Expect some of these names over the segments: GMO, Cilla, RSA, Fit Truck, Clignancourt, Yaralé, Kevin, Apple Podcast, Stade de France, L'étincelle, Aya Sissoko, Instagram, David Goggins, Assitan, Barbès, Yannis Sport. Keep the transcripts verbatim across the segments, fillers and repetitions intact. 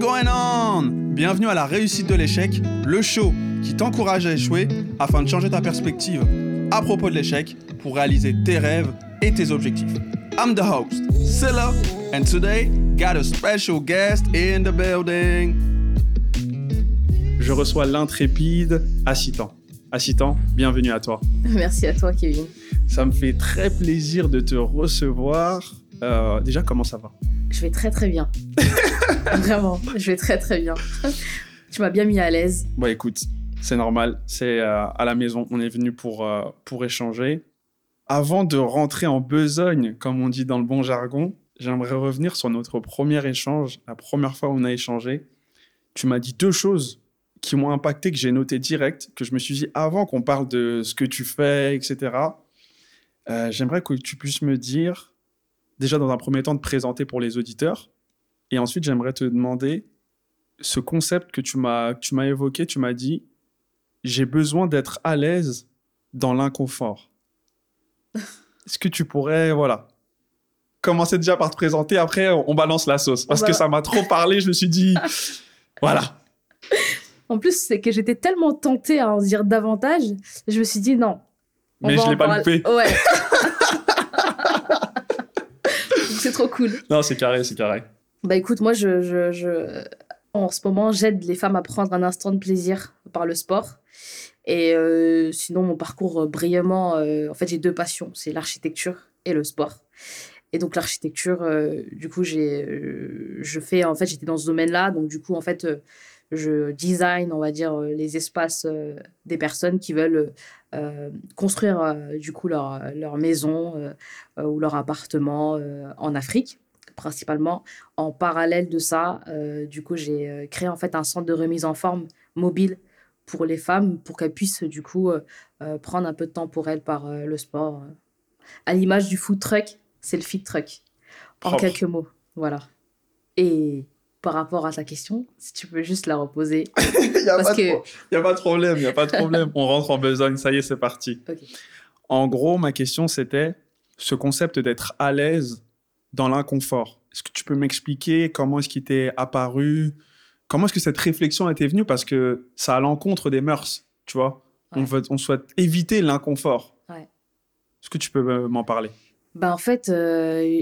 going on? Bienvenue à la réussite de l'échec, le show qui t'encourage à échouer afin de changer ta perspective à propos de l'échec pour réaliser tes rêves et tes objectifs. I'm the host, Cilla, and today got a special guest in the building. Je reçois l'intrépide Assitan. Assitan, bienvenue à toi. Merci à toi, Kevin. Ça me fait très plaisir de te recevoir. Euh, déjà, comment ça va? Je vais très très bien. Vraiment, je vais très très bien. Tu m'as bien mis à l'aise. Bon, écoute, c'est normal. C'est euh, à la maison. On est venu pour, euh, pour échanger. Avant de rentrer en besogne, comme on dit dans le bon jargon, j'aimerais revenir sur notre premier échange, la première fois où on a échangé. Tu m'as dit deux choses qui m'ont impacté, que j'ai noté direct, que je me suis dit avant qu'on parle de ce que tu fais, et cetera. Euh, j'aimerais que tu puisses me dire, déjà dans un premier temps, de présenter pour les auditeurs. Et ensuite, j'aimerais te demander ce concept que tu m'as, que tu m'as évoqué. Tu m'as dit, j'ai besoin d'être à l'aise dans l'inconfort. Est-ce que tu pourrais, voilà, commencer déjà par te présenter, après on balance la sauce. Parce voilà. que ça m'a trop parlé, je me suis dit, voilà. En plus, c'est que j'étais tellement tentée à en dire davantage, je me suis dit non. Mais je ne l'ai pas loupé. Ouais. C'est trop cool. Non, c'est carré, c'est carré. Bah écoute, moi, je, je, je... en ce moment, j'aide les femmes à prendre un instant de plaisir par le sport. Et euh, sinon, mon parcours brillamment... Euh... En fait, j'ai deux passions, c'est l'architecture et le sport. Et donc, l'architecture, euh, du coup, j'ai, euh, je fais... En fait, j'étais dans ce domaine-là, donc du coup, en fait... Euh, Je design, on va dire, les espaces euh, des personnes qui veulent euh, construire, euh, du coup, leur, leur maison euh, euh, ou leur appartement euh, en Afrique, principalement. En parallèle de ça, euh, du coup, j'ai créé, en fait, un centre de remise en forme mobile pour les femmes, pour qu'elles puissent, du coup, euh, euh, prendre un peu de temps pour elles par euh, le sport. À l'image du food truck, c'est le fit truck, en Propre. Quelques mots. Voilà. Et... Par rapport à ta question, si tu peux juste la reposer. Il n'y a, que... a pas de problème, il n'y a pas de problème. On rentre en besogne, ça y est, c'est parti. Okay. En gros, ma question, c'était ce concept d'être à l'aise dans l'inconfort. Est-ce que tu peux m'expliquer comment est-ce qu'il t'est apparu? Comment est-ce que cette réflexion était venue? Parce que ça à l'encontre des mœurs, tu vois. Ouais. On, veut, on souhaite éviter l'inconfort. Ouais. Est-ce que tu peux m'en parler? Bah, en fait... Euh...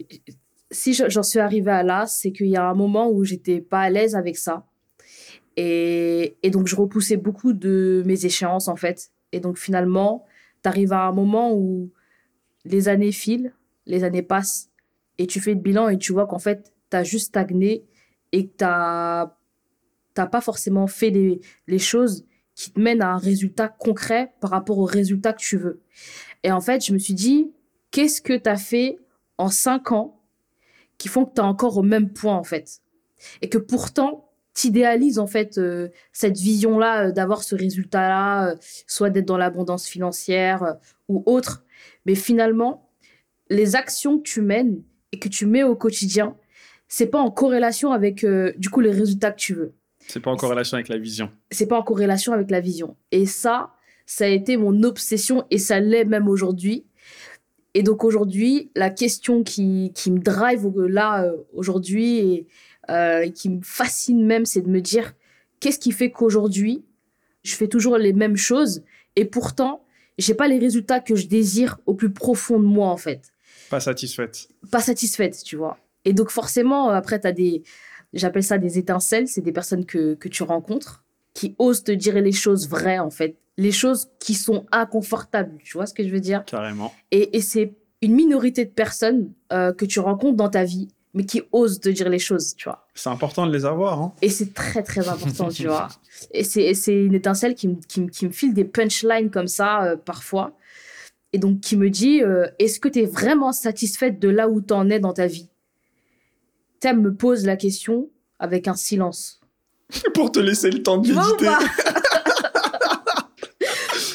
Si j'en suis arrivée à là, c'est qu'il y a un moment où j'étais pas à l'aise avec ça. Et, et donc, je repoussais beaucoup de mes échéances, en fait. Et donc, finalement, t'arrives à un moment où les années filent, les années passent, et tu fais le bilan et tu vois qu'en fait, t'as juste stagné et que t'as, t'as pas forcément fait les, les choses qui te mènent à un résultat concret par rapport au résultat que tu veux. Et en fait, je me suis dit, qu'est-ce que t'as fait en cinq ans qui font que tu es encore au même point, en fait. Et que pourtant, tu idéalises, en fait, euh, cette vision-là, euh, d'avoir ce résultat-là, euh, soit d'être dans l'abondance financière euh, ou autre. Mais finalement, les actions que tu mènes et que tu mets au quotidien, c'est pas en corrélation avec, euh, du coup, les résultats que tu veux. C'est pas en corrélation avec la vision. C'est pas en corrélation avec la vision. Et ça, ça a été mon obsession et ça l'est même aujourd'hui. Et donc aujourd'hui, la question qui, qui me drive là aujourd'hui et euh, qui me fascine même, c'est de me dire qu'est-ce qui fait qu'aujourd'hui, je fais toujours les mêmes choses et pourtant, je n'ai pas les résultats que je désire au plus profond de moi, en fait. Pas satisfaite. Pas satisfaite, tu vois. Et donc forcément, après, tu as des... J'appelle ça des étincelles, c'est des personnes que, que tu rencontres qui osent te dire les choses vraies, en fait. Les choses qui sont inconfortables, tu vois ce que je veux dire? Carrément. Et, et c'est une minorité de personnes euh, que tu rencontres dans ta vie, mais qui osent te dire les choses, tu vois. C'est important de les avoir, hein? Et c'est très, très important, tu vois. Et c'est, et c'est une étincelle qui me qui qui file des punchlines comme ça, euh, parfois, et donc qui me dit, euh, est-ce que tu es vraiment satisfaite de là où tu en es dans ta vie? Tu me poses la question avec un silence. Pour te laisser le temps de méditer.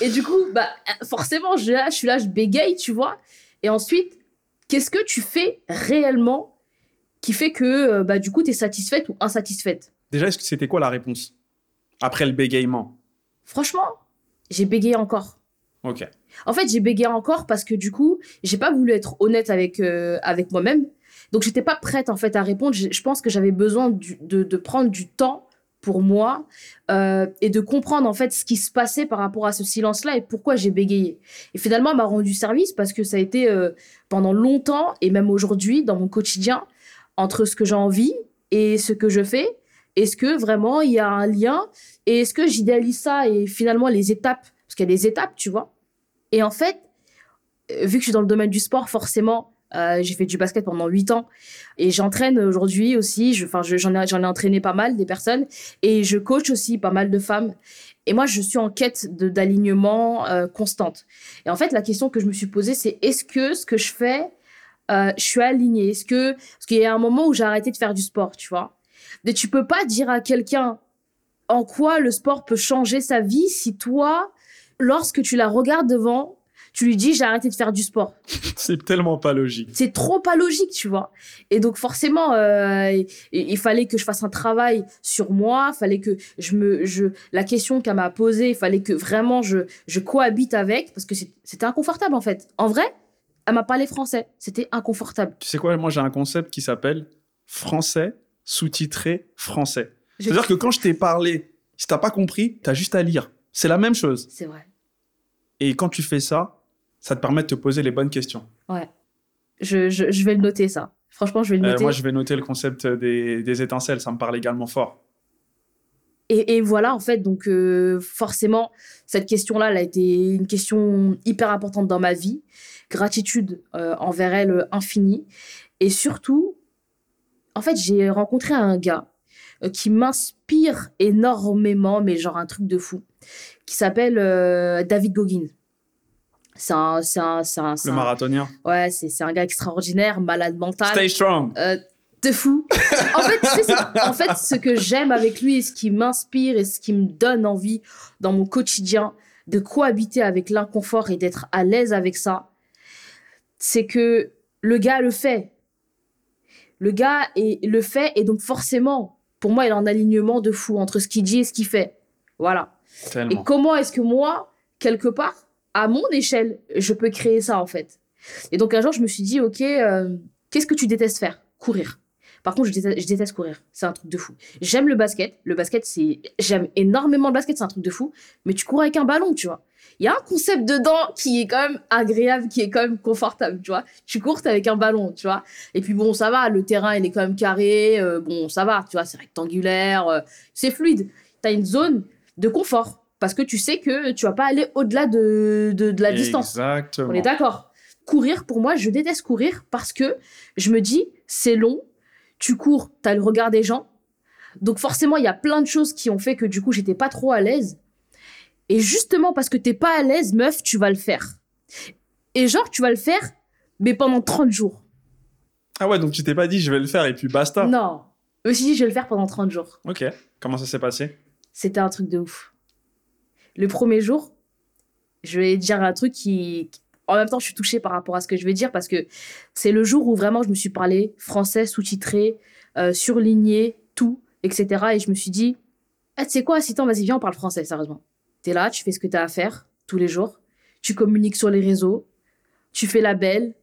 Et du coup, bah, forcément, je, je suis là, je bégaye, tu vois. Et ensuite, qu'est-ce que tu fais réellement qui fait que, bah, du coup, tu es satisfaite ou insatisfaite? Déjà, est-ce que c'était quoi la réponse après le bégayement? Franchement, j'ai bégayé encore. OK. En fait, j'ai bégayé encore parce que, du coup, j'ai pas voulu être honnête avec, euh, avec moi-même. Donc, j'étais pas prête, en fait, à répondre. Je, je pense que j'avais besoin du, de, de prendre du temps pour moi euh, et de comprendre, en fait, ce qui se passait par rapport à ce silence-là et pourquoi j'ai bégayé. Et finalement, elle m'a rendu service parce que ça a été euh, pendant longtemps et même aujourd'hui, dans mon quotidien, entre ce que j'ai envie et ce que je fais. Est-ce que vraiment il y a un lien? Et est-ce que j'idéalise ça et finalement les étapes? Parce qu'il y a des étapes, tu vois. Et en fait, vu que je suis dans le domaine du sport, forcément, euh, j'ai fait du basket pendant huit ans. Et j'entraîne aujourd'hui aussi, je, enfin, je, j'en, ai, j'en ai entraîné pas mal des personnes. Et je coach aussi pas mal de femmes. Et moi, je suis en quête de, d'alignement euh, constante. Et en fait, la question que je me suis posée, c'est est-ce que ce que je fais, euh, je suis alignée? Est-ce que... Parce qu'il y a un moment où j'ai arrêté de faire du sport, tu vois. Mais tu peux pas dire à quelqu'un en quoi le sport peut changer sa vie si toi, lorsque tu la regardes devant, tu lui dis « j'ai arrêté de faire du sport ». C'est tellement pas logique. C'est trop pas logique, tu vois. Et donc forcément, euh, il, il fallait que je fasse un travail sur moi, fallait que je me, je, la question qu'elle m'a posée, il fallait que vraiment je, je cohabite avec, parce que c'est, c'était inconfortable en fait. En vrai, elle m'a parlé français, c'était inconfortable. Tu sais quoi, moi j'ai un concept qui s'appelle « français ». Sous-titré français. Je... C'est-à-dire que quand je t'ai parlé, si t'as pas compris, t'as juste à lire. C'est la même chose. C'est vrai. Et quand tu fais ça, ça te permet de te poser les bonnes questions. Ouais. Je, je, je vais le noter, ça. Franchement, je vais le noter. Euh, moi, je vais noter le concept des, des étincelles. Ça me parle également fort. Et, et voilà, en fait, donc euh, forcément, cette question-là, elle a été une question hyper importante dans ma vie. Gratitude euh, envers elle infinie. Et surtout... En fait, j'ai rencontré un gars qui m'inspire énormément, mais genre un truc de fou, qui s'appelle euh, David Goggins. C'est un, c'est un, c'est un, c'est le un, marathonien. Ouais, c'est c'est un gars extraordinaire, malade mental. Stay strong. Euh, de fou. En fait, tu sais, c'est, en fait, ce que j'aime avec lui et ce qui m'inspire et ce qui me donne envie dans mon quotidien de cohabiter avec l'inconfort et d'être à l'aise avec ça, c'est que le gars le fait. Le gars est, le fait et donc forcément, pour moi, il a un alignement de fou entre ce qu'il dit et ce qu'il fait. Voilà. Tellement. Et comment est-ce que moi, quelque part, à mon échelle, je peux créer ça en fait? Et donc un jour, je me suis dit, ok, euh, qu'est-ce que tu détestes faire? Courir. Par contre, je déteste, je déteste courir. C'est un truc de fou. J'aime le basket. Le basket, c'est... J'aime énormément le basket, c'est un truc de fou. Mais tu cours avec un ballon, tu vois. Il y a un concept dedans qui est quand même agréable, qui est quand même confortable, tu vois. Tu cours, t'es avec un ballon, tu vois. Et puis bon, ça va, le terrain, il est quand même carré. Euh, bon, ça va, tu vois, c'est rectangulaire. Euh, c'est fluide. T'as une zone de confort parce que tu sais que tu vas pas aller au-delà de, de, de la Exactement. distance. Exactement. On est d'accord. Courir, pour moi, je déteste courir parce que je me dis, c'est long. Tu cours, tu as le regard des gens. Donc forcément, il y a plein de choses qui ont fait que du coup, j'étais pas trop à l'aise. Et justement, parce que t'es pas à l'aise, meuf, tu vas le faire. Et genre, tu vas le faire, mais pendant trente jours. Ah ouais, donc tu t'es pas dit, je vais le faire et puis basta. Non, je me suis dit, je vais le faire pendant trente jours. Ok, comment ça s'est passé? C'était un truc de ouf. Le premier jour, je vais dire un truc qui... En même temps, je suis touchée par rapport à ce que je vais dire parce que c'est le jour où vraiment je me suis parlé français, sous-titré, euh, surligné, tout, et cetera. Et je me suis dit, ah, tu sais quoi, Assitan, vas-y, viens, on parle français, sérieusement. T'es là, tu fais ce que t'as à faire tous les jours, tu communiques sur les réseaux, tu fais la belle,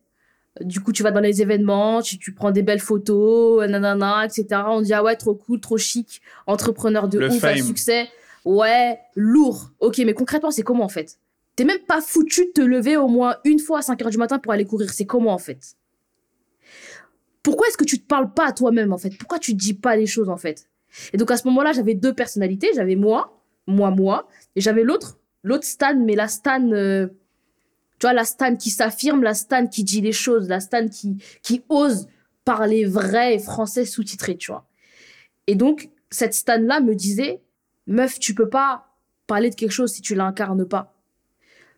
du coup, tu vas dans les événements, tu, tu prends des belles photos, nanana, et cetera. On dit, ah ouais, trop cool, trop chic, entrepreneur de ouf, à succès. Ouais, lourd. Ok, mais concrètement, c'est comment en fait? T'es même pas foutu de te lever au moins une fois à cinq heures du matin pour aller courir. C'est comment, en fait? Pourquoi est-ce que tu te parles pas à toi-même, en fait? Pourquoi tu te dis pas les choses, en fait? Et donc, à ce moment-là, j'avais deux personnalités. J'avais moi, moi, moi. Et j'avais l'autre, l'autre Stan, mais la Stan... Euh, tu vois, la Stan qui s'affirme, la Stan qui dit les choses, la Stan qui, qui ose parler vrai et français sous-titré, tu vois. Et donc, cette Stan-là me disait, meuf, tu peux pas parler de quelque chose si tu l'incarnes pas.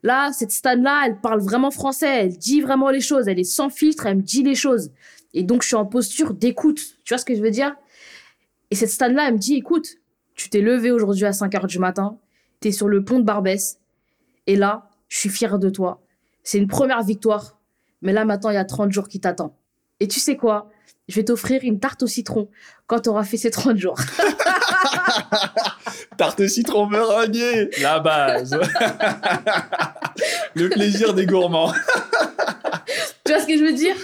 Là, cette Stan-là, elle parle vraiment français, elle dit vraiment les choses, elle est sans filtre, elle me dit les choses. Et donc, je suis en posture d'écoute, tu vois ce que je veux dire? Et cette Stan-là, elle me dit, écoute, tu t'es levé aujourd'hui à cinq heures du matin, t'es sur le pont de Barbès, et là, je suis fière de toi. C'est une première victoire, mais là, maintenant, il y a trente jours qui t'attendent. Et tu sais quoi? Je vais t'offrir une tarte au citron quand t'auras fait ces trente jours. Tarte au citron meringuée, la base. Le plaisir des gourmands. Tu vois ce que je veux dire?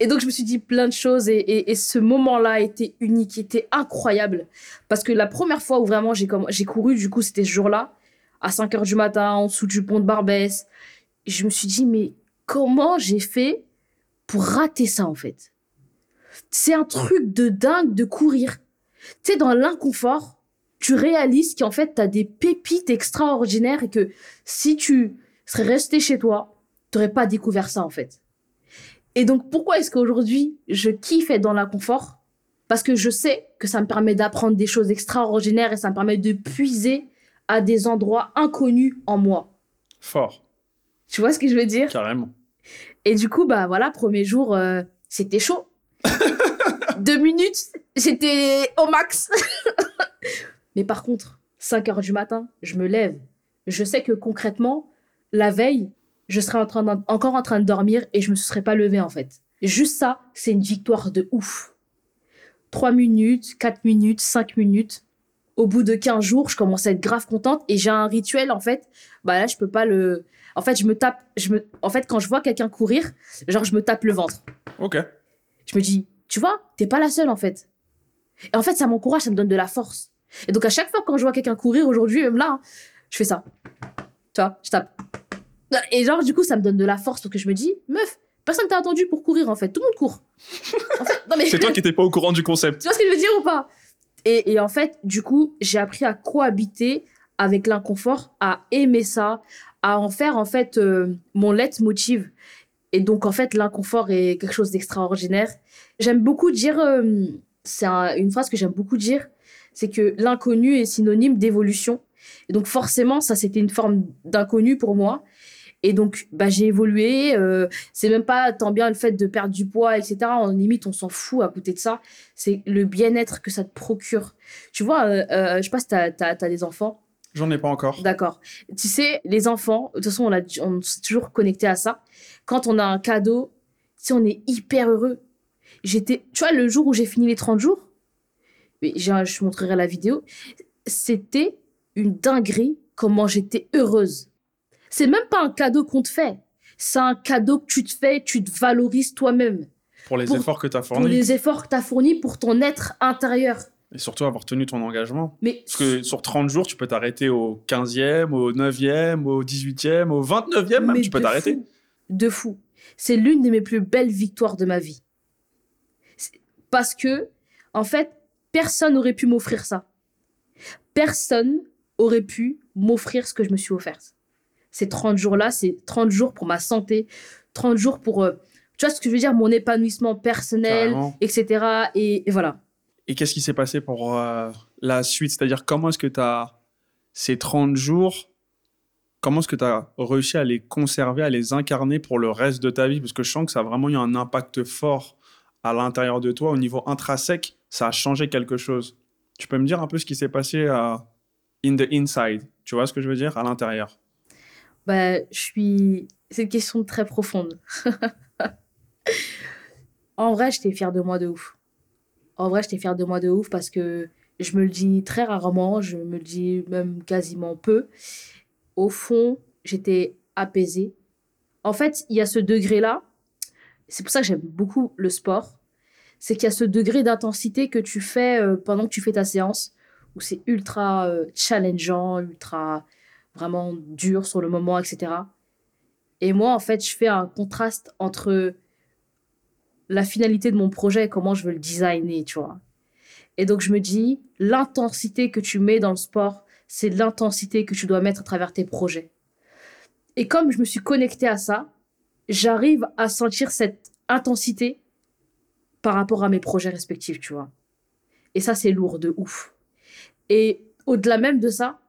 Et donc, je me suis dit plein de choses. Et, et, et ce moment-là était unique, était incroyable. Parce que la première fois où vraiment j'ai, comme, j'ai couru, du coup, c'était ce jour-là, à cinq heures du matin, en dessous du pont de Barbès. Et je me suis dit, mais comment j'ai fait pour rater ça, en fait? C'est un truc de dingue de courir. Tu sais, dans l'inconfort, tu réalises qu'en fait, tu as des pépites extraordinaires et que si tu serais resté chez toi, tu n'aurais pas découvert ça, en fait. Et donc, pourquoi est-ce qu'aujourd'hui, je kiffe être dans l'inconfort? Parce que je sais que ça me permet d'apprendre des choses extraordinaires et ça me permet de puiser à des endroits inconnus en moi. Fort. Tu vois ce que je veux dire? Carrément. Et du coup, bah voilà, premier jour, euh, c'était chaud. Deux minutes, j'étais au max. Mais par contre, cinq heures du matin, je me lève. Je sais que concrètement, la veille, je serais en train encore en train de dormir et je ne me serais pas levée en fait. Juste ça, c'est une victoire de ouf. trois minutes, quatre minutes, cinq minutes. Au bout de quinze jours, je commence à être grave contente et j'ai un rituel en fait. Bah là, je peux pas le... En fait, je me tape... Je me... En fait, quand je vois quelqu'un courir, genre je me tape le ventre. Ok. Je me dis, tu vois, t'es pas la seule en fait. Et en fait, ça m'encourage, ça me donne de la force. Et donc à chaque fois quand je vois quelqu'un courir aujourd'hui, même là, hein, je fais ça. Tu vois, je tape. Et genre, du coup, ça me donne de la force parce que je me dis, meuf, personne t'a attendu pour courir, en fait. Tout le monde court. En fait, non mais... C'est toi qui n'étais pas au courant du concept. Tu vois ce que je veux dire ou pas? Et, et en fait, du coup, j'ai appris à cohabiter avec l'inconfort, à aimer ça, à en faire, en fait, euh, mon leitmotiv. Et donc, en fait, l'inconfort est quelque chose d'extraordinaire. J'aime beaucoup dire... Euh, c'est un, une phrase que j'aime beaucoup dire. C'est que l'inconnu est synonyme d'évolution. Et donc, forcément, ça, c'était une forme d'inconnu pour moi. Et donc, bah, j'ai évolué. Euh, c'est même pas tant bien le fait de perdre du poids, et cetera. En limite, on s'en fout à côté de ça. C'est le bien-être que ça te procure. Tu vois, euh, euh, je sais pas si t'as, t'as, t'as des enfants. J'en ai pas encore. D'accord. Tu sais, les enfants, de toute façon, on, a, on s'est toujours connecté à ça. Quand on a un cadeau, tu sais, on est hyper heureux. J'étais, tu vois, le jour où j'ai fini les trente jours, je te montrerai la vidéo, c'était une dinguerie comment j'étais heureuse. C'est même pas un cadeau qu'on te fait. C'est un cadeau que tu te fais, tu te valorises toi-même. Pour les pour, efforts que tu as fournis. Pour les efforts que tu as fournis pour ton être intérieur. Et surtout avoir tenu ton engagement. Mais parce que sur trente jours, tu peux t'arrêter au quinzième, au neuvième, au dix-huitième, au vingt-neuvième même, tu peux de t'arrêter. Fou, de fou. C'est l'une de mes plus belles victoires de ma vie. C'est parce que, en fait, personne n'aurait pu m'offrir ça. Personne aurait pu m'offrir ce que je me suis offerte. Ces trente jours-là, c'est trente jours pour ma santé, trente jours pour, euh, tu vois ce que je veux dire, mon épanouissement personnel, carrément. et cetera. Et, et voilà. Et qu'est-ce qui s'est passé pour euh, la suite? C'est-à-dire, comment est-ce que tu as ces trente jours, comment est-ce que tu as réussi à les conserver, à les incarner pour le reste de ta vie? Parce que je sens que ça a vraiment eu un impact fort à l'intérieur de toi, au niveau intrinsèque, ça a changé quelque chose. Tu peux me dire un peu ce qui s'est passé euh, in the inside? Tu vois ce que je veux dire? À l'intérieur. Bah, je suis... C'est une question très profonde. En vrai, j'étais fière de moi de ouf. En vrai, j'étais fière de moi de ouf parce que je me le dis très rarement, je me le dis même quasiment peu. Au fond, j'étais apaisée. En fait, il y a ce degré-là. C'est pour ça que j'aime beaucoup le sport. C'est qu'il y a ce degré d'intensité que tu fais pendant que tu fais ta séance, où c'est ultra challengeant, ultra... vraiment dur sur le moment, et cetera. Et moi, en fait, je fais un contraste entre la finalité de mon projet et comment je veux le designer, tu vois. Et donc, je me dis, l'intensité que tu mets dans le sport, c'est l'intensité que tu dois mettre à travers tes projets. Et comme je me suis connectée à ça, j'arrive à sentir cette intensité par rapport à mes projets respectifs, tu vois. Et ça, c'est lourd de ouf. Et au-delà même de ça,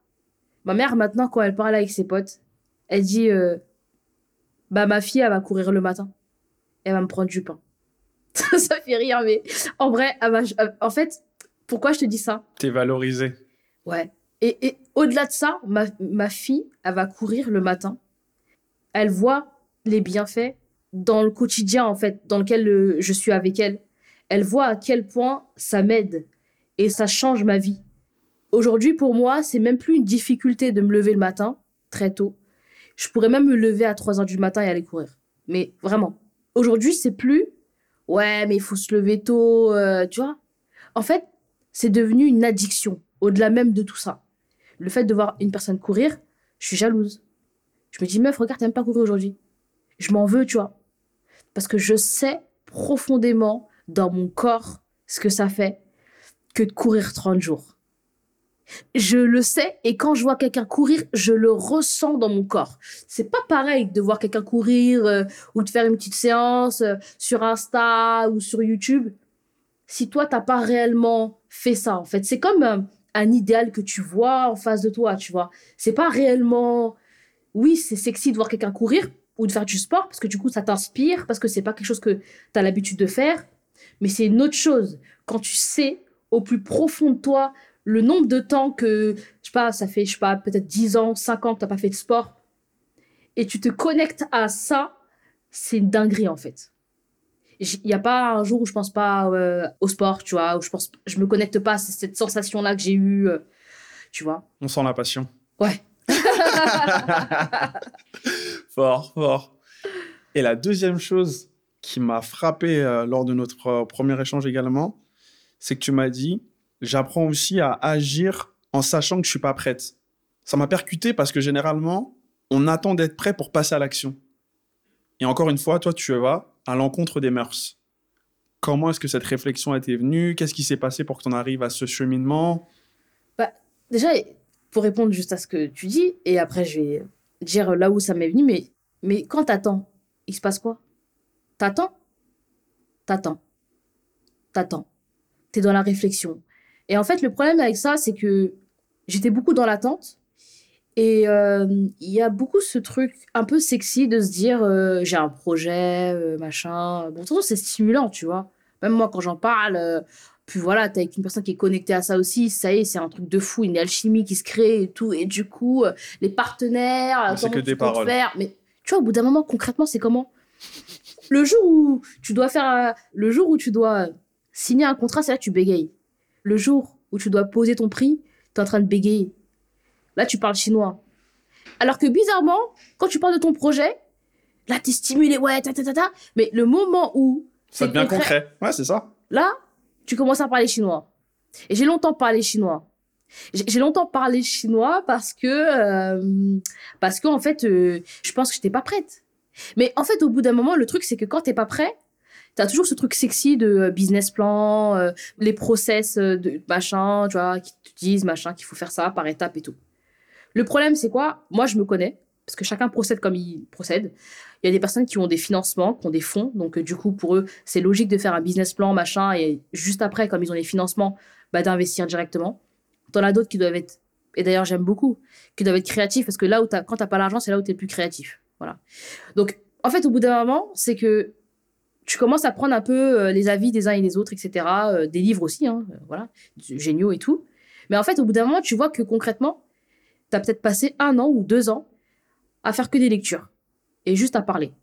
ma mère, maintenant, quand elle parle avec ses potes, elle dit euh, « Bah, ma fille, elle va courir le matin. Elle va me prendre du pain. » Ça fait rire, mais en vrai, elle va... en fait, pourquoi je te dis ça? T'es valorisée. Ouais. Et, et au-delà de ça, ma, ma fille, elle va courir le matin. Elle voit les bienfaits dans le quotidien, en fait, dans lequel euh, je suis avec elle. Elle voit à quel point ça m'aide et ça change ma vie. Aujourd'hui, pour moi, c'est même plus une difficulté de me lever le matin, très tôt. Je pourrais même me lever à trois heures du matin et aller courir. Mais vraiment, aujourd'hui, c'est plus ouais, mais il faut se lever tôt, euh, tu vois. En fait, c'est devenu une addiction, au-delà même de tout ça. Le fait de voir une personne courir, je suis jalouse. Je me dis, meuf, regarde, t'as même pas courir aujourd'hui. Je m'en veux, tu vois. Parce que je sais profondément, dans mon corps, ce que ça fait que de courir trente jours. Je le sais, et quand je vois quelqu'un courir, je le ressens dans mon corps. C'est pas pareil de voir quelqu'un courir euh, ou de faire une petite séance euh, sur Insta ou sur YouTube. Si toi, t'as pas réellement fait ça, en fait. C'est comme euh, un idéal que tu vois en face de toi, tu vois. C'est pas réellement... Oui, c'est sexy de voir quelqu'un courir ou de faire du sport, parce que du coup, ça t'inspire, parce que c'est pas quelque chose que t'as l'habitude de faire. Mais c'est une autre chose. Quand tu sais, au plus profond de toi, le nombre de temps que, je sais pas, ça fait, je sais pas, peut-être dix ans, cinq ans que t'as pas fait de sport, et tu te connectes à ça, c'est une dinguerie, en fait. Il n'y a pas un jour où je pense pas euh, au sport, tu vois, où je pense, je me connecte pas à cette sensation-là que j'ai eue, euh, tu vois. On sent la passion. Ouais. Fort, fort. Et la deuxième chose qui m'a frappé euh, lors de notre euh, premier échange également, c'est que tu m'as dit, j'apprends aussi à agir en sachant que je suis pas prête. Ça m'a percuté parce que généralement, on attend d'être prêt pour passer à l'action. Et encore une fois, toi, tu vas à l'encontre des mœurs. Comment est-ce que cette réflexion a été venue? Qu'est-ce qui s'est passé pour que tu en arrives à ce cheminement? Bah, déjà, pour répondre juste à ce que tu dis, et après je vais dire là où ça m'est venu, mais, mais quand t'attends, il se passe quoi? T'attends T'attends. T'attends. T'es dans la réflexion. Et en fait, le problème avec ça, c'est que j'étais beaucoup dans l'attente, et euh, il y a beaucoup ce truc un peu sexy de se dire euh, j'ai un projet, euh, machin. Bon, de toute façon, c'est stimulant, tu vois. Même moi, quand j'en parle, euh, puis voilà, t'es avec une personne qui est connectée à ça aussi, ça y est, c'est un truc de fou, une alchimie qui se crée et tout. Et du coup, euh, les partenaires, mais c'est que des paroles. Mais tu vois, au bout d'un moment, concrètement, c'est comment? Le jour où tu dois faire, euh, le jour où tu dois signer un contrat, c'est là que tu bégayes. Le jour où tu dois poser ton prix, t'es en train de bégayer. Là, tu parles chinois. Alors que bizarrement, quand tu parles de ton projet, là, t'es stimulé, ouais, ta, ta, ta, ta. Mais le moment où... Ça devient concret. concret. Ouais, c'est ça. Là, tu commences à parler chinois. Et j'ai longtemps parlé chinois. J'ai longtemps parlé chinois parce que... Euh, parce qu'en fait, euh, je pense que j'étais pas prête. Mais en fait, au bout d'un moment, le truc, c'est que quand t'es pas prêt, t'as toujours ce truc sexy de business plan, euh, les process de machin, tu vois, qui te disent machin, qu'il faut faire ça par étapes et tout. Le problème, c'est quoi? Moi, je me connais, parce que chacun procède comme il procède. Il y a des personnes qui ont des financements, qui ont des fonds. Donc, euh, du coup, pour eux, c'est logique de faire un business plan, machin, et juste après, comme ils ont les financements, bah, d'investir directement. T'en as d'autres qui doivent être, et d'ailleurs, j'aime beaucoup, qui doivent être créatifs, parce que là où t'as, quand t'as pas l'argent, c'est là où t'es le plus créatif. Voilà. Donc, en fait, au bout d'un moment, c'est que tu commences à prendre un peu euh, les avis des uns et des autres, et cetera, euh, des livres aussi, hein, euh, voilà, géniaux et tout. Mais en fait, au bout d'un moment, tu vois que concrètement, t'as peut-être passé un an ou deux ans à faire que des lectures et juste à parler.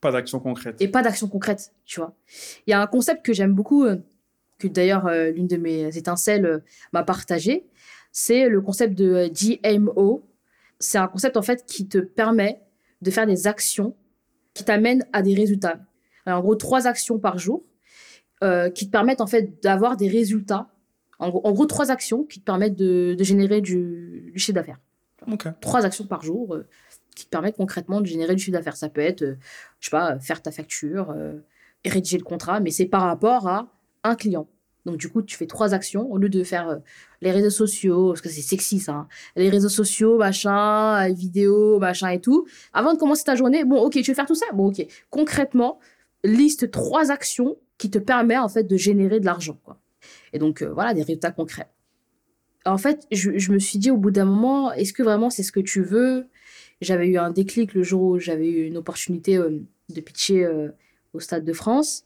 Pas d'action concrète. Et pas d'action concrète, tu vois. Il y a un concept que j'aime beaucoup, euh, que d'ailleurs euh, l'une de mes étincelles euh, m'a partagé, c'est le concept de G M O. C'est un concept en fait qui te permet de faire des actions qui t'amènent à des résultats. Alors, en gros, trois actions par jour euh, qui te permettent en fait d'avoir des résultats. En gros, en gros, trois actions qui te permettent de, de générer du, du chiffre d'affaires. Okay. Trois actions par jour euh, qui te permettent concrètement de générer du chiffre d'affaires. Ça peut être, euh, je sais pas, faire ta facture, euh, rédiger le contrat, mais c'est par rapport à un client. Donc, du coup, tu fais trois actions au lieu de faire euh, les réseaux sociaux, parce que c'est sexy, ça. Hein, les réseaux sociaux, machin, vidéos, machin et tout. Avant de commencer ta journée, bon, OK, tu veux faire tout ça? Bon, OK. Concrètement, liste trois actions qui te permettent, en fait, de générer de l'argent, quoi. Et donc, euh, voilà, des résultats concrets. En fait, je, je me suis dit au bout d'un moment, est-ce que vraiment c'est ce que tu veux? J'avais eu un déclic le jour où j'avais eu une opportunité euh, de pitcher euh, au Stade de France.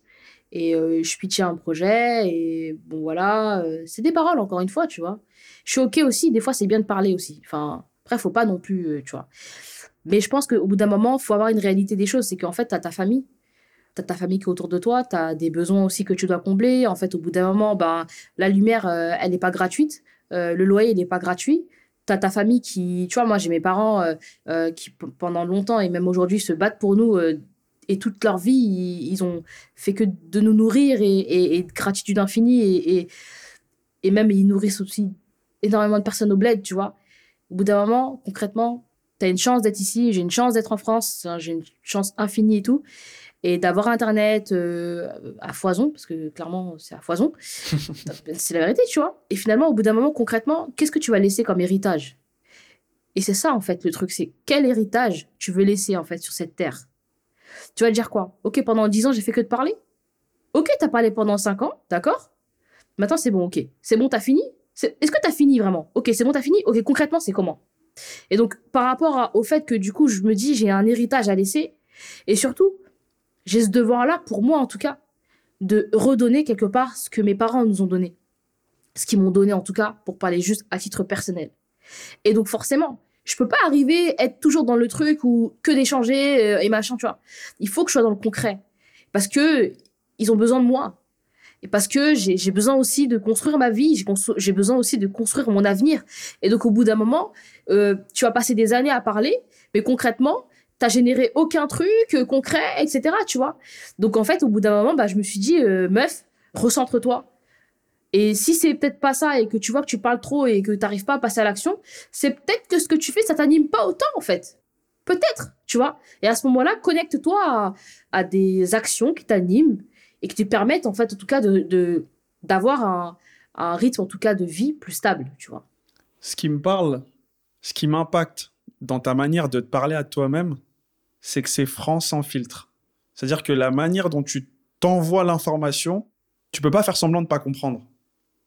Et euh, je pitchais un projet et bon, voilà, euh, c'est des paroles, encore une fois, tu vois. Je suis OK aussi, des fois, c'est bien de parler aussi. Enfin, après, faut pas non plus, euh, tu vois. Mais je pense qu'au bout d'un moment, faut avoir une réalité des choses. C'est qu'en fait, t'as ta famille. T'as ta famille qui est autour de toi, t'as des besoins aussi que tu dois combler. En fait, au bout d'un moment, ben, la lumière, euh, elle n'est pas gratuite. Euh, le loyer, il n'est pas gratuit. T'as ta famille qui... Tu vois, moi, j'ai mes parents euh, euh, qui, p- pendant longtemps et même aujourd'hui, se battent pour nous euh, et toute leur vie, ils, ils ont fait que de nous nourrir et, et, et de gratitude infinie. Et, et, et même, ils nourrissent aussi énormément de personnes au bled, tu vois. Au bout d'un moment, concrètement, t'as une chance d'être ici, j'ai une chance d'être en France, j'ai une chance infinie et tout. Et d'avoir Internet euh, à foison, parce que clairement, c'est à foison. C'est la vérité, tu vois. Et finalement, au bout d'un moment, concrètement, qu'est-ce que tu vas laisser comme héritage ? Et c'est ça, en fait, le truc. C'est quel héritage tu veux laisser, en fait, sur cette terre ? Tu vas dire quoi ? Ok, pendant dix ans, j'ai fait que de parler ? Ok, t'as parlé pendant cinq ans, d'accord ? Maintenant, c'est bon, ok. C'est bon, t'as fini ? c'est... Est-ce que t'as fini, vraiment ? Ok, c'est bon, t'as fini ? Ok, concrètement, c'est comment ? Et donc, par rapport à, au fait que, du coup, je me dis, j'ai un héritage à laisser. Et surtout... j'ai ce devoir-là, pour moi en tout cas, de redonner quelque part ce que mes parents nous ont donné. Ce qu'ils m'ont donné en tout cas, pour parler juste à titre personnel. Et donc forcément, je peux pas arriver, être toujours dans le truc ou que d'échanger euh, et machin, tu vois. Il faut que je sois dans le concret. Parce que ils ont besoin de moi. Et parce que j'ai, j'ai besoin aussi de construire ma vie, j'ai, constru- j'ai besoin aussi de construire mon avenir. Et donc au bout d'un moment, euh, tu vas passer des années à parler, mais concrètement, t'as généré aucun truc euh, concret, et cetera, tu vois. Donc, en fait, au bout d'un moment, bah, je me suis dit, euh, meuf, recentre-toi. Et si c'est peut-être pas ça et que tu vois que tu parles trop et que t'arrives pas à passer à l'action, c'est peut-être que ce que tu fais, ça t'anime pas autant, en fait. Peut-être, tu vois. Et à ce moment-là, connecte-toi à, à des actions qui t'animent et qui te permettent, en fait, en tout cas, de, de, d'avoir un, un rythme, en tout cas, de vie plus stable, tu vois. Ce qui me parle, ce qui m'impacte dans ta manière de te parler à toi-même, c'est que c'est franc sans filtre. C'est-à-dire que la manière dont tu t'envoies l'information, tu peux pas faire semblant de pas comprendre.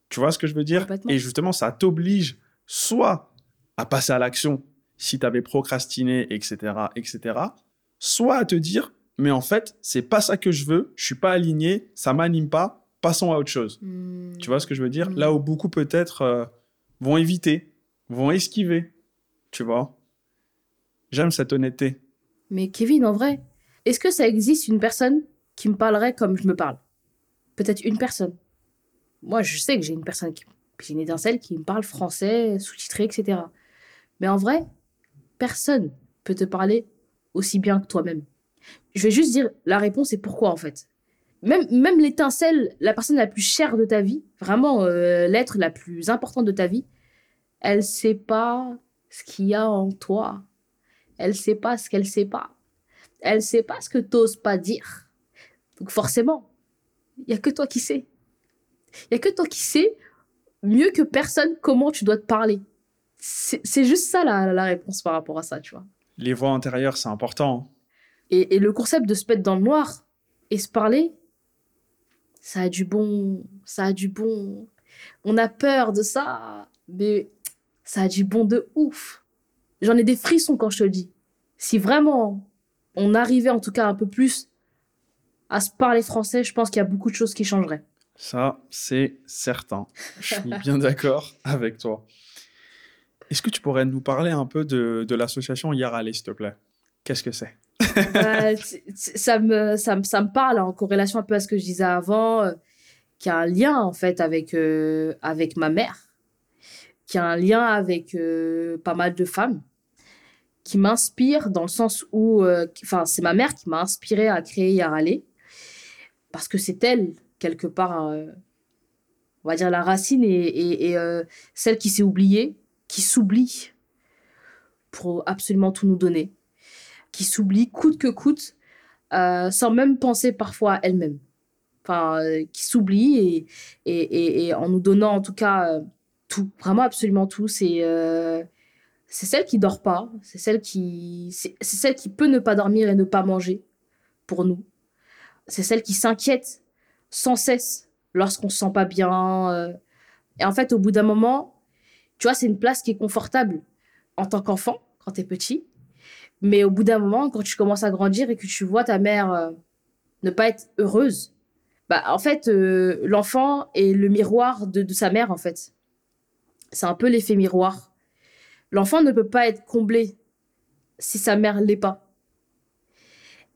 Tu vois ce que je veux dire ? Et justement, ça t'oblige soit à passer à l'action si tu avais procrastiné, et cetera, et cetera, soit à te dire, mais en fait, c'est pas ça que je veux, je suis pas aligné, ça m'anime pas, passons à autre chose. Mmh. Tu vois ce que je veux dire ? Mmh. Là où beaucoup peut-être euh, vont éviter, vont esquiver, tu vois ? J'aime cette honnêteté. Mais Kevin, en vrai, est-ce que ça existe une personne qui me parlerait comme je me parle ? Peut-être une personne. Moi, je sais que j'ai une personne, qui, j'ai une étincelle qui me parle français, sous-titré, et cetera. Mais en vrai, personne peut te parler aussi bien que toi-même. Je vais juste dire la réponse et pourquoi, en fait. Même, même l'étincelle, la personne la plus chère de ta vie, vraiment euh, l'être la plus importante de ta vie, elle ne sait pas ce qu'il y a en toi. Elle sait pas ce qu'elle sait pas. Elle sait pas ce que t'oses pas dire. Donc forcément, il y a que toi qui sais. Il y a que toi qui sais mieux que personne comment tu dois te parler. C'est, c'est juste ça la, la réponse par rapport à ça, tu vois. Les voix intérieures, c'est important. Et, et le concept de se mettre dans le noir et se parler, ça a du bon, ça a du bon. On a peur de ça, mais ça a du bon de ouf. J'en ai des frissons quand je te le dis. Si vraiment on arrivait en tout cas un peu plus à se parler français, je pense qu'il y a beaucoup de choses qui changeraient. Ça, c'est certain. Je suis bien d'accord avec toi. Est-ce que tu pourrais nous parler un peu de, de l'association Yaralé, s'il te plaît ? Qu'est-ce que c'est ? euh, ça, me, ça, me, ça me parle, hein, en corrélation un peu à ce que je disais avant, euh, qu'il y a un lien en fait avec, euh, avec ma mère, qui a un lien avec euh, pas mal de femmes, qui m'inspire dans le sens où... Enfin, euh, c'est ma mère qui m'a inspirée à créer Yaralé, parce que c'est elle, quelque part, euh, on va dire la racine et, et, et euh, celle qui s'est oubliée, qui s'oublie pour absolument tout nous donner, qui s'oublie coûte que coûte, euh, sans même penser parfois à elle-même. Enfin, euh, qui s'oublie et, et, et, et en nous donnant en tout cas... Euh, tout, vraiment absolument tout. C'est, euh, c'est celle qui ne dort pas, c'est celle qui, c'est, c'est celle qui peut ne pas dormir et ne pas manger pour nous. C'est celle qui s'inquiète sans cesse lorsqu'on ne se sent pas bien. Euh. Et en fait, au bout d'un moment, tu vois, c'est une place qui est confortable en tant qu'enfant, quand tu es petit. Mais au bout d'un moment, quand tu commences à grandir et que tu vois ta mère euh, ne pas être heureuse, bah, en fait, euh, l'enfant est le miroir de, de sa mère, en fait. C'est un peu l'effet miroir. L'enfant ne peut pas être comblé si sa mère ne l'est pas.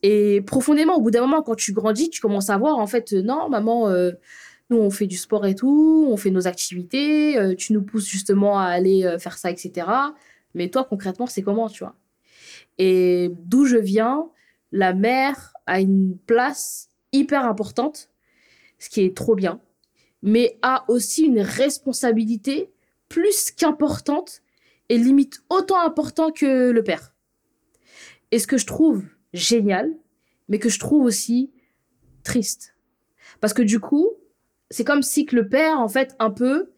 Et profondément, au bout d'un moment, quand tu grandis, tu commences à voir, en fait, euh, non, maman, euh, nous, on fait du sport et tout, on fait nos activités, euh, tu nous pousses justement à aller euh, faire ça, et cetera. Mais toi, concrètement, c'est comment, tu vois ? Et d'où je viens, la mère a une place hyper importante, ce qui est trop bien, mais a aussi une responsabilité plus qu'importante et limite autant importante que le père. Et ce que je trouve génial, mais que je trouve aussi triste. Parce que du coup, c'est comme si que le père, en fait, un peu,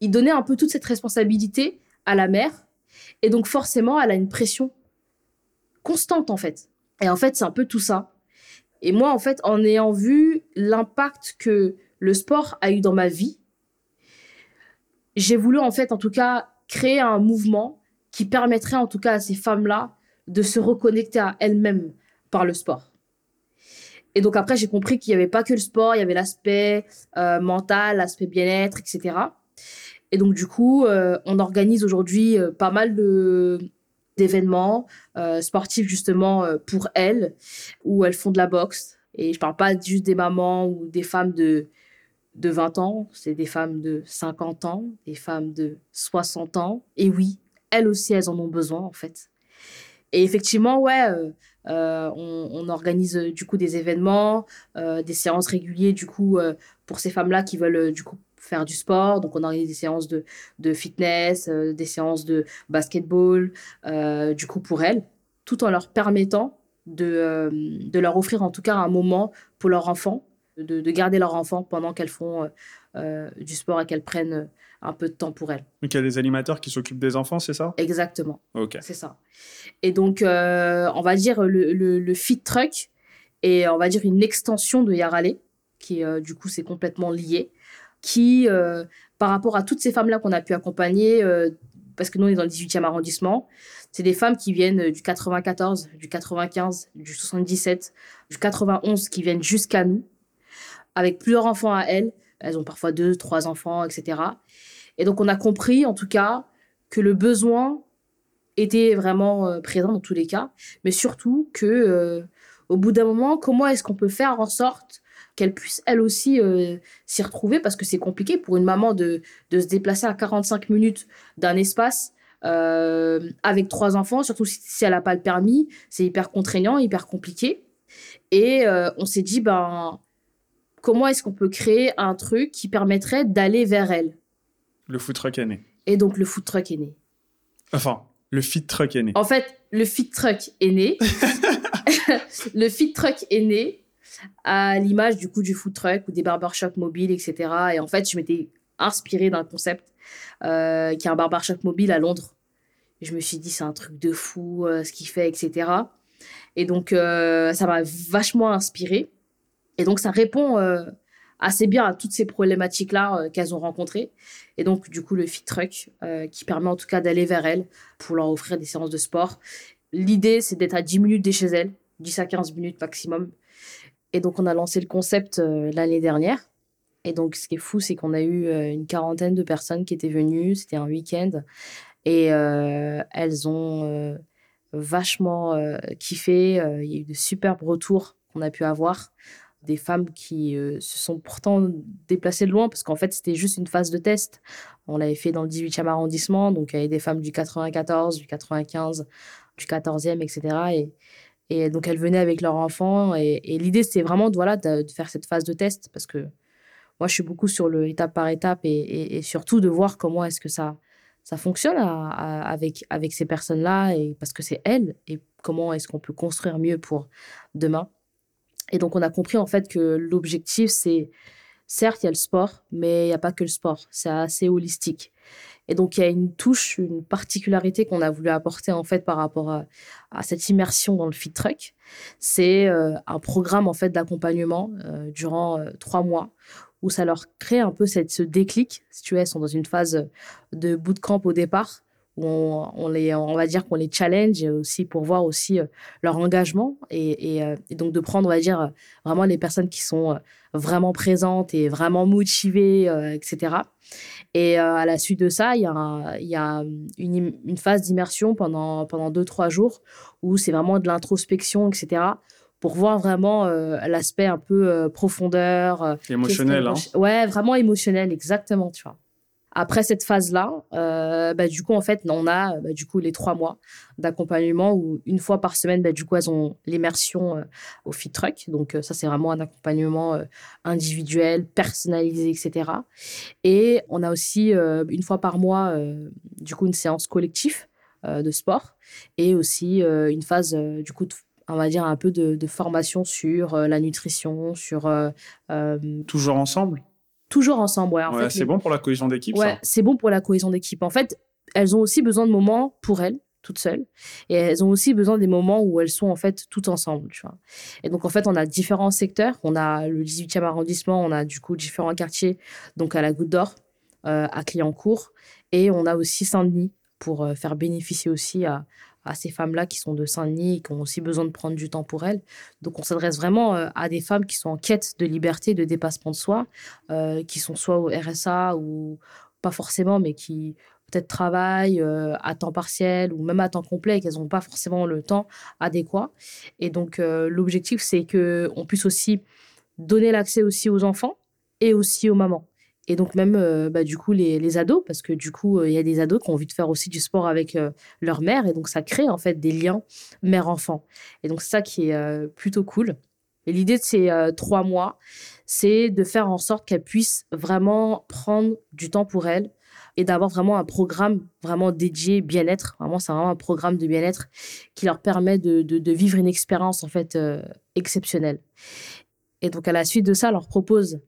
il donnait un peu toute cette responsabilité à la mère. Et donc, forcément, elle a une pression constante, en fait. Et en fait, c'est un peu tout ça. Et moi, en fait, en ayant vu l'impact que le sport a eu dans ma vie, j'ai voulu, en fait, en tout cas, créer un mouvement qui permettrait, en tout cas, à ces femmes-là de se reconnecter à elles-mêmes par le sport. Et donc, après, j'ai compris qu'il n'y avait pas que le sport, il y avait l'aspect euh, mental, l'aspect bien-être, et cetera. Et donc, du coup, euh, on organise aujourd'hui euh, pas mal de, d'événements euh, sportifs, justement, euh, pour elles, où elles font de la boxe. Et je ne parle pas juste des mamans ou des femmes de, de vingt ans, c'est des femmes de cinquante ans, des femmes de soixante ans. Et oui, elles aussi, elles en ont besoin, en fait. Et effectivement, ouais, euh, euh, on, on organise euh, du coup des événements, euh, des séances régulières du coup euh, pour ces femmes-là qui veulent euh, du coup faire du sport. Donc on organise des séances de, de fitness, euh, des séances de basketball, euh, du coup pour elles, tout en leur permettant de, euh, de leur offrir en tout cas un moment pour leur enfant, de, de garder leur enfant pendant qu'elles font euh, euh, du sport et qu'elles prennent euh, un peu de temps pour elle. Donc, il y a des animateurs qui s'occupent des enfants, c'est ça ? Exactement. Ok. C'est ça. Et donc, euh, on va dire le, le, le Fit Truck est, on va dire, une extension de Yaralé, qui, euh, du coup, c'est complètement lié, qui, euh, par rapport à toutes ces femmes-là qu'on a pu accompagner, euh, parce que nous, on est dans le dix-huitième arrondissement, c'est des femmes qui viennent du quatre-vingt-quatorze, du quatre-vingt-quinze, du soixante-dix-sept, du quatre-vingt-onze, qui viennent jusqu'à nous, avec plusieurs enfants à elles. Elles ont parfois deux, trois enfants, et cetera. Et donc, on a compris, en tout cas, que le besoin était vraiment euh, présent dans tous les cas, mais surtout que, euh, au bout d'un moment, comment est-ce qu'on peut faire en sorte qu'elles puissent, elles aussi, euh, s'y retrouver, parce que c'est compliqué pour une maman de, de se déplacer à quarante-cinq minutes d'un espace euh, avec trois enfants, surtout si, si elle n'a pas le permis. C'est hyper contraignant, hyper compliqué. Et euh, on s'est dit, ben... comment est-ce qu'on peut créer un truc qui permettrait d'aller vers elle ? Le food truck est né. Et donc, le food truck est né. Enfin, le fit truck est né. En fait, le fit truck est né. Le fit truck est né à l'image du coup du food truck ou des barbershops mobiles, et cetera. Et en fait, je m'étais inspirée d'un concept euh, qui est un barbershop mobile à Londres. Je me suis dit, c'est un truc de fou, euh, ce qu'il fait, et cetera. Et donc, euh, ça m'a vachement inspirée. Et donc, ça répond euh, assez bien à toutes ces problématiques-là euh, qu'elles ont rencontrées. Et donc, du coup, le Fit Truck, euh, qui permet en tout cas d'aller vers elles pour leur offrir des séances de sport. L'idée, c'est d'être à dix minutes de chez elles, dix à quinze minutes maximum. Et donc, on a lancé le concept euh, l'année dernière. Et donc, ce qui est fou, c'est qu'on a eu euh, une quarantaine de personnes qui étaient venues. C'était un week-end. Et euh, elles ont euh, vachement euh, kiffé. Euh, il y a eu de superbes retours qu'on a pu avoir. Des femmes qui euh, se sont pourtant déplacées de loin, parce qu'en fait, c'était juste une phase de test. On l'avait fait dans le dix-huitième arrondissement, donc il y avait des femmes du quatre-vingt-quatorze, du quatre-vingt-quinze, du quatorzième, et cetera. Et, et donc, elles venaient avec leurs enfants. Et, et l'idée, c'était vraiment de, voilà, de, de faire cette phase de test, parce que moi, je suis beaucoup sur le étape par étape et, et, et surtout de voir comment est-ce que ça, ça fonctionne à, à, avec, avec ces personnes-là, et, parce que c'est elles, et comment est-ce qu'on peut construire mieux pour demain. Et donc, on a compris, en fait, que l'objectif, c'est... Certes, il y a le sport, mais il n'y a pas que le sport. C'est assez holistique. Et donc, il y a une touche, une particularité qu'on a voulu apporter, en fait, par rapport à, à cette immersion dans le Fit Truck. C'est euh, un programme, en fait, d'accompagnement euh, durant euh, trois mois, où ça leur crée un peu cette, ce déclic. Si tu veux, elles sont dans une phase de bootcamp au départ, où on, on, les, on va dire qu'on les challenge aussi pour voir aussi leur engagement et, et, et donc de prendre, on va dire, vraiment les personnes qui sont vraiment présentes et vraiment motivées, et cetera. Et à la suite de ça, il y a, un, il y a une, une phase d'immersion pendant, pendant deux, trois jours où c'est vraiment de l'introspection, et cetera, pour voir vraiment euh, l'aspect un peu euh, profondeur. Émotionnel, hein. Ouais, vraiment émotionnel, exactement, tu vois. Après cette phase-là, euh, bah, du coup, en fait, on a bah, du coup, les trois mois d'accompagnement où une fois par semaine, bah, du coup, elles ont l'immersion euh, au Fit Truck. Donc, euh, ça, c'est vraiment un accompagnement euh, individuel, personnalisé, et cetera. Et on a aussi, euh, une fois par mois, euh, du coup, une séance collective euh, de sport et aussi euh, une phase, euh, du coup, de on va dire, un peu de, de formation sur euh, la nutrition, sur... Euh, euh, toujours ensemble Toujours ensemble, ouais. En ouais fait, c'est les... bon pour la cohésion d'équipe, ouais, ça c'est bon pour la cohésion d'équipe. En fait, elles ont aussi besoin de moments pour elles, toutes seules. Et elles ont aussi besoin des moments où elles sont, en fait, toutes ensemble, tu vois. Et donc, en fait, on a différents secteurs. On a le dix-huitième arrondissement, on a, du coup, différents quartiers, donc à la Goutte d'Or, euh, à Clignancourt. Et on a aussi Saint-Denis pour euh, faire bénéficier aussi à... à ces femmes-là qui sont de Saint-Denis et qui ont aussi besoin de prendre du temps pour elles. Donc, on s'adresse vraiment à des femmes qui sont en quête de liberté, de dépassement de soi, euh, qui sont soit au R S A ou pas forcément, mais qui peut-être travaillent euh, à temps partiel ou même à temps complet et qu'elles n'ont pas forcément le temps adéquat. Et donc, euh, l'objectif, c'est qu'on puisse aussi donner l'accès aussi aux enfants et aussi aux mamans. Et donc même, euh, bah, du coup, les, les ados, parce que du coup, il euh, y a des ados qui ont envie de faire aussi du sport avec euh, leur mère. Et donc, ça crée en fait des liens mère-enfant. Et donc, c'est ça qui est euh, plutôt cool. Et l'idée de ces euh, trois mois, c'est de faire en sorte qu'elles puissent vraiment prendre du temps pour elles et d'avoir vraiment un programme vraiment dédié bien-être. Vraiment, c'est vraiment un programme de bien-être qui leur permet de, de, de vivre une expérience en fait euh, exceptionnelle. Et donc, à la suite de ça, on leur propose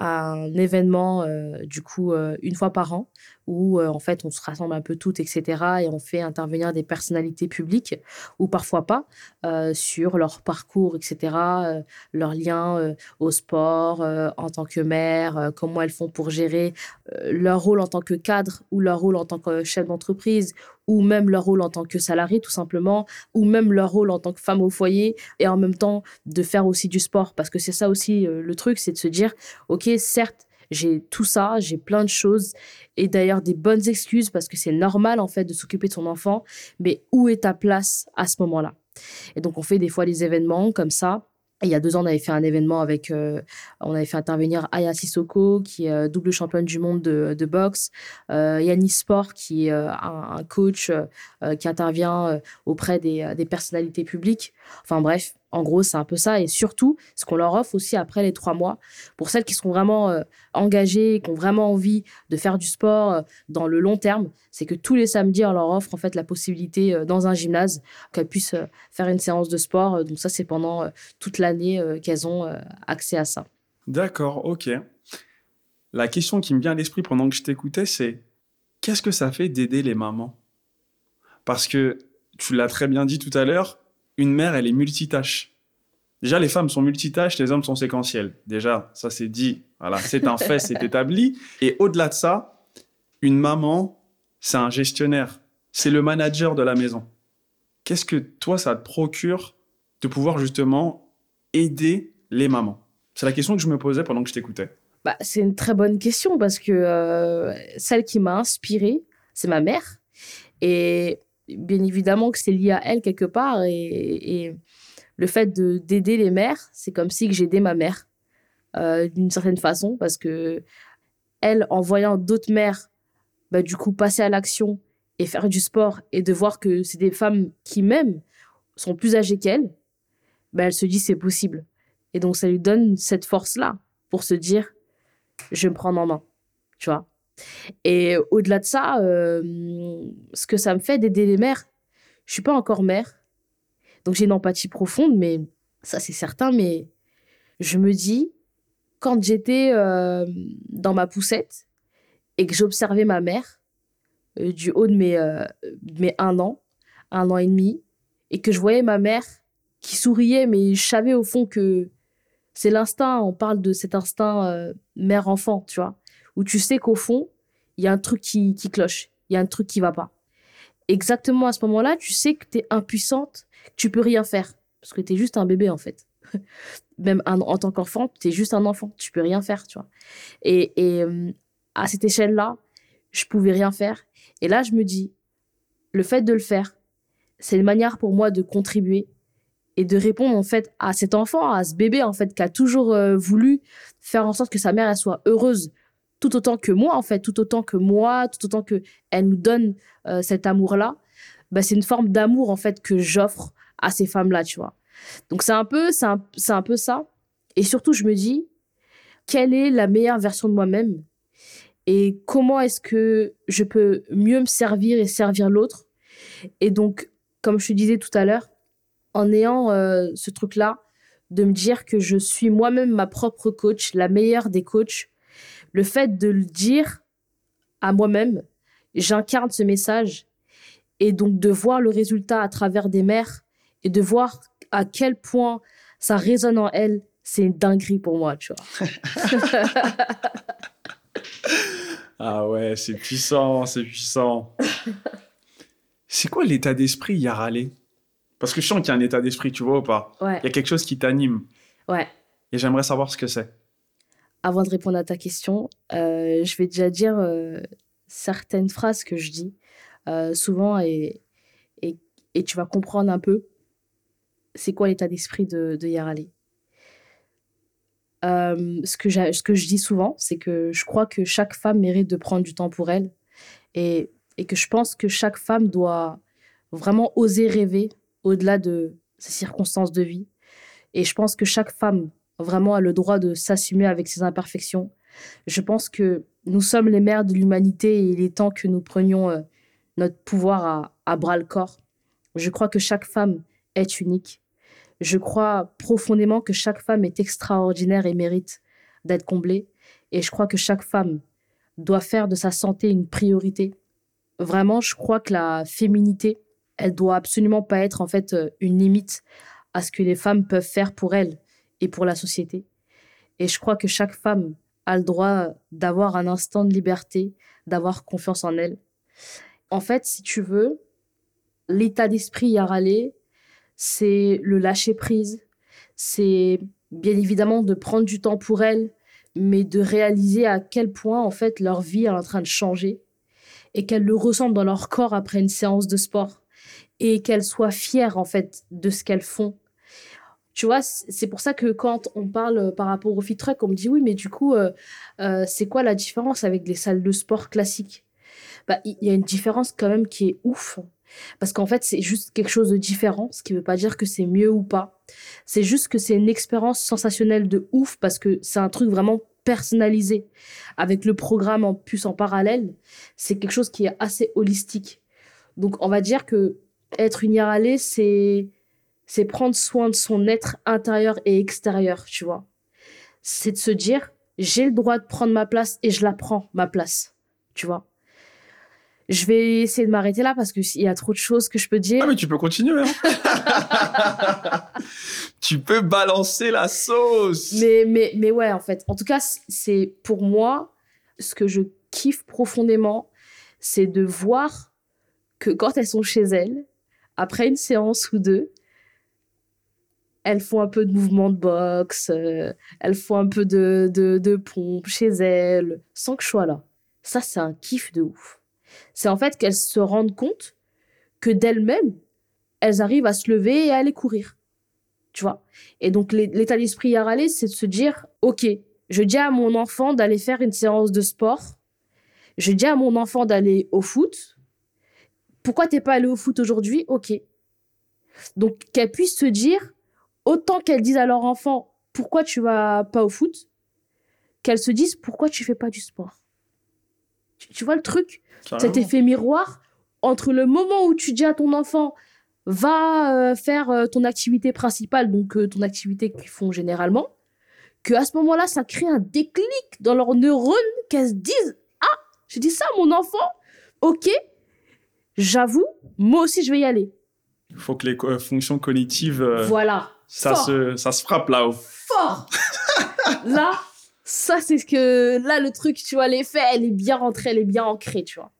un événement, euh, du coup, euh, une fois par an, où, euh, en fait, on se rassemble un peu toutes, et cetera, et on fait intervenir des personnalités publiques, ou parfois pas, euh, sur leur parcours, et cetera, euh, leur lien euh, au sport, euh, en tant que mère, euh, comment elles font pour gérer euh, leur rôle en tant que cadre, ou leur rôle en tant que chef d'entreprise, ou même leur rôle en tant que salarié, tout simplement, ou même leur rôle en tant que femme au foyer, et en même temps, de faire aussi du sport. Parce que c'est ça aussi euh, le truc, c'est de se dire, OK, certes, j'ai tout ça, j'ai plein de choses, et d'ailleurs des bonnes excuses, parce que c'est normal, en fait, de s'occuper de son enfant, mais où est ta place à ce moment-là? Et donc, on fait des fois des événements comme ça. Et il y a deux ans, on avait fait un événement avec... Euh, on avait fait intervenir Aya Sissoko, qui est euh, double championne du monde de, de boxe. Euh, Yannis Sport, qui est euh, un, un coach euh, qui intervient euh, auprès des, des personnalités publiques. Enfin bref, en gros, c'est un peu ça. Et surtout, ce qu'on leur offre aussi après les trois mois, pour celles qui sont vraiment euh, engagées, qui ont vraiment envie de faire du sport euh, dans le long terme, c'est que tous les samedis, on leur offre en fait la possibilité, euh, dans un gymnase, qu'elles puissent euh, faire une séance de sport. Donc ça, c'est pendant euh, toute la Année, euh, qu'elles ont euh, accès à ça. D'accord, ok. La question qui me vient à l'esprit pendant que je t'écoutais, c'est qu'est-ce que ça fait d'aider les mamans? Parce que, tu l'as très bien dit tout à l'heure, une mère, elle est multitâche. Déjà, les femmes sont multitâches, les hommes sont séquentiels. Déjà, ça c'est dit, voilà, c'est un fait, c'est établi. Et au-delà de ça, une maman, c'est un gestionnaire, c'est le manager de la maison. Qu'est-ce que toi, ça te procure de pouvoir justement aider les mamans? C'est la question que je me posais pendant que je t'écoutais. Bah, c'est une très bonne question parce que euh, celle qui m'a inspirée, c'est ma mère. Et bien évidemment que c'est lié à elle quelque part. Et, et le fait de, d'aider les mères, c'est comme si que j'aidais ma mère euh, d'une certaine façon parce que elle, en voyant d'autres mères bah, du coup, passer à l'action et faire du sport et de voir que c'est des femmes qui, même, sont plus âgées qu'elle, ben, elle se dit c'est possible. Et donc, ça lui donne cette force-là pour se dire je vais me prendre en main, tu vois. Et au-delà de ça, euh, ce que ça me fait d'aider les mères, je ne suis pas encore mère, donc j'ai une empathie profonde, mais ça c'est certain, mais je me dis, quand j'étais euh, dans ma poussette et que j'observais ma mère euh, du haut de mes, euh, mes un an, un an et demi, et que je voyais ma mère qui souriait, mais je savais au fond que c'est l'instinct, on parle de cet instinct euh, mère-enfant, tu vois, où tu sais qu'au fond, il y a un truc qui, qui cloche, il y a un truc qui ne va pas. Exactement à ce moment-là, tu sais que tu es impuissante, que tu ne peux rien faire, parce que tu es juste un bébé, en fait. Même un, en tant qu'enfant, tu es juste un enfant, tu ne peux rien faire, tu vois. Et, et euh, à cette échelle-là, je ne pouvais rien faire. Et là, je me dis, le fait de le faire, c'est une manière pour moi de contribuer et de répondre en fait à cet enfant, à ce bébé en fait qui a toujours euh, voulu faire en sorte que sa mère elle soit heureuse, tout autant que moi, en fait, tout autant que moi, tout autant qu'elle nous donne euh, cet amour-là, bah, c'est une forme d'amour, en fait, que j'offre à ces femmes-là, tu vois. Donc, c'est un peu, c'est un, c'est un peu ça. Et surtout, je me dis, quelle est la meilleure version de moi-même et comment est-ce que je peux mieux me servir et servir l'autre. Et donc, comme je te disais tout à l'heure, en ayant euh, ce truc-là, de me dire que je suis moi-même ma propre coach, la meilleure des coachs, le fait de le dire à moi-même, j'incarne ce message. Et donc, de voir le résultat à travers des mères et de voir à quel point ça résonne en elles, c'est une dinguerie pour moi, tu vois. Ah ouais, c'est puissant, c'est puissant. C'est quoi l'état d'esprit Yaralé ? Parce que je sens qu'il y a un état d'esprit, tu vois ou pas ? Ouais. Il y a quelque chose qui t'anime. Ouais. Et j'aimerais savoir ce que c'est. Avant de répondre à ta question, euh, je vais déjà dire euh, certaines phrases que je dis euh, souvent et, et, et tu vas comprendre un peu c'est quoi l'état d'esprit de, de Yaralé. Euh, ce, que ce que je dis souvent, c'est que je crois que chaque femme mérite de prendre du temps pour elle et, et que je pense que chaque femme doit vraiment oser rêver au-delà de ses circonstances de vie. Et je pense que chaque femme vraiment a le droit de s'assumer avec ses imperfections. Je pense que nous sommes les mères de l'humanité et il est temps que nous prenions euh, notre pouvoir à, à bras-le-corps. Je crois que chaque femme est unique. Je crois profondément que chaque femme est extraordinaire et mérite d'être comblée. Et je crois que chaque femme doit faire de sa santé une priorité. Vraiment, je crois que la féminité, elle doit absolument pas être en fait une limite à ce que les femmes peuvent faire pour elles et pour la société. Et je crois que chaque femme a le droit d'avoir un instant de liberté, d'avoir confiance en elle. En fait, si tu veux, l'état d'esprit Yaralé, c'est le lâcher-prise, c'est bien évidemment de prendre du temps pour elles, mais de réaliser à quel point en fait, leur vie est en train de changer et qu'elles le ressentent dans leur corps après une séance de sport et qu'elles soient fières en fait, de ce qu'elles font. Tu vois, c'est pour ça que quand on parle par rapport au Fit Truck, on me dit « Oui, mais du coup, euh, euh, c'est quoi la différence avec les salles de sport classiques ?» Bah, il y a une différence quand même qui est ouf. Parce qu'en fait, c'est juste quelque chose de différent, ce qui ne veut pas dire que c'est mieux ou pas. C'est juste que c'est une expérience sensationnelle de ouf, parce que c'est un truc vraiment personnalisé. Avec le programme en plus en parallèle, c'est quelque chose qui est assez holistique. Donc, on va dire qu'être une Yaralé, c'est, c'est prendre soin de son être intérieur et extérieur, tu vois. C'est de se dire, j'ai le droit de prendre ma place et je la prends, ma place, tu vois. Je vais essayer de m'arrêter là parce qu'il y a trop de choses que je peux dire. Ah, mais tu peux continuer. Hein. Tu peux balancer la sauce. Mais, mais, mais ouais, en fait. En tout cas, c'est pour moi, ce que je kiffe profondément, c'est de voir que quand elles sont chez elles, après une séance ou deux, elles font un peu de mouvement de boxe, euh, elles font un peu de, de, de pompe chez elles, sans que je sois là. Ça, c'est un kiff de ouf. C'est en fait qu'elles se rendent compte que d'elles-mêmes, elles arrivent à se lever et à aller courir. Tu vois ? Et donc, l'état d'esprit Yaralé, c'est de se dire, OK, je dis à mon enfant d'aller faire une séance de sport. Je dis à mon enfant d'aller au foot. Pourquoi t'es pas allé au foot aujourd'hui ? OK. Donc, qu'elles puissent se dire, autant qu'elles disent à leur enfant, pourquoi tu vas pas au foot ? Qu'elles se disent, pourquoi tu fais pas du sport ? Tu, tu vois le truc ? Cet effet miroir entre le moment où tu dis à ton enfant va euh, faire euh, ton activité principale, donc euh, ton activité qu'ils font généralement, qu'à ce moment-là, ça crée un déclic dans leurs neurones, qu'elles se disent « Ah, j'ai dit ça à mon enfant, ok, j'avoue, moi aussi je vais y aller. » Il faut que les euh, fonctions cognitives, euh, voilà. ça, se, ça se frappe là-haut. Fort. Là, ça, c'est ce que... Là, le truc, tu vois, l'effet, elle est bien rentrée, elle est bien ancrée, tu vois.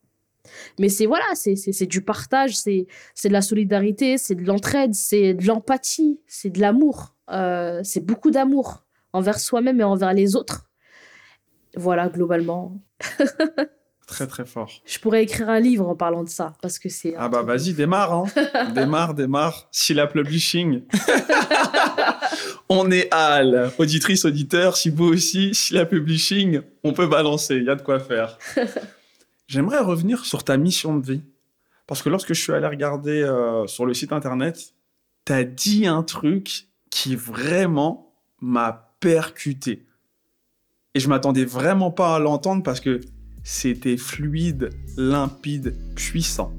Mais c'est, voilà, c'est, c'est, c'est du partage, c'est, c'est de la solidarité, c'est de l'entraide, c'est de l'empathie, c'est de l'amour. Euh, c'est beaucoup d'amour envers soi-même et envers les autres. Voilà, globalement. Très, très fort. Je pourrais écrire un livre en parlant de ça, parce que c'est... Ah bah truc. Vas-y, démarre, hein. Démarre, démarre. Cilla Publishing. On est Al. Auditrice, auditeur, si vous aussi, Cilla Publishing, on peut balancer, il y a de quoi faire. J'aimerais revenir sur ta mission de vie. Parce que lorsque je suis allé regarder euh, sur le site internet, t'as dit un truc qui vraiment m'a percuté. Et je m'attendais vraiment pas à l'entendre parce que c'était fluide, limpide, puissant.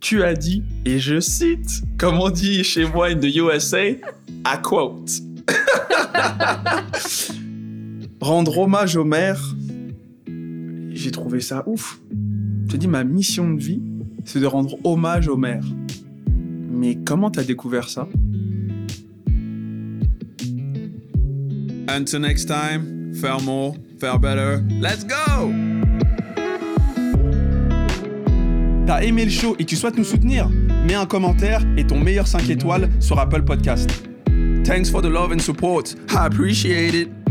Tu as dit, et je cite, comme on dit chez moi in the U S A, à quote. Rendre hommage au maire, j'ai trouvé ça ouf. Je te dis, ma mission de vie, c'est de rendre hommage au maire. Mais comment t'as découvert ça? Until next time, faire more, faire better. Let's go! T'as aimé le show et tu souhaites nous soutenir? Mets un commentaire et ton meilleur cinq étoiles sur Apple Podcast. Thanks for the love and support. I appreciate it.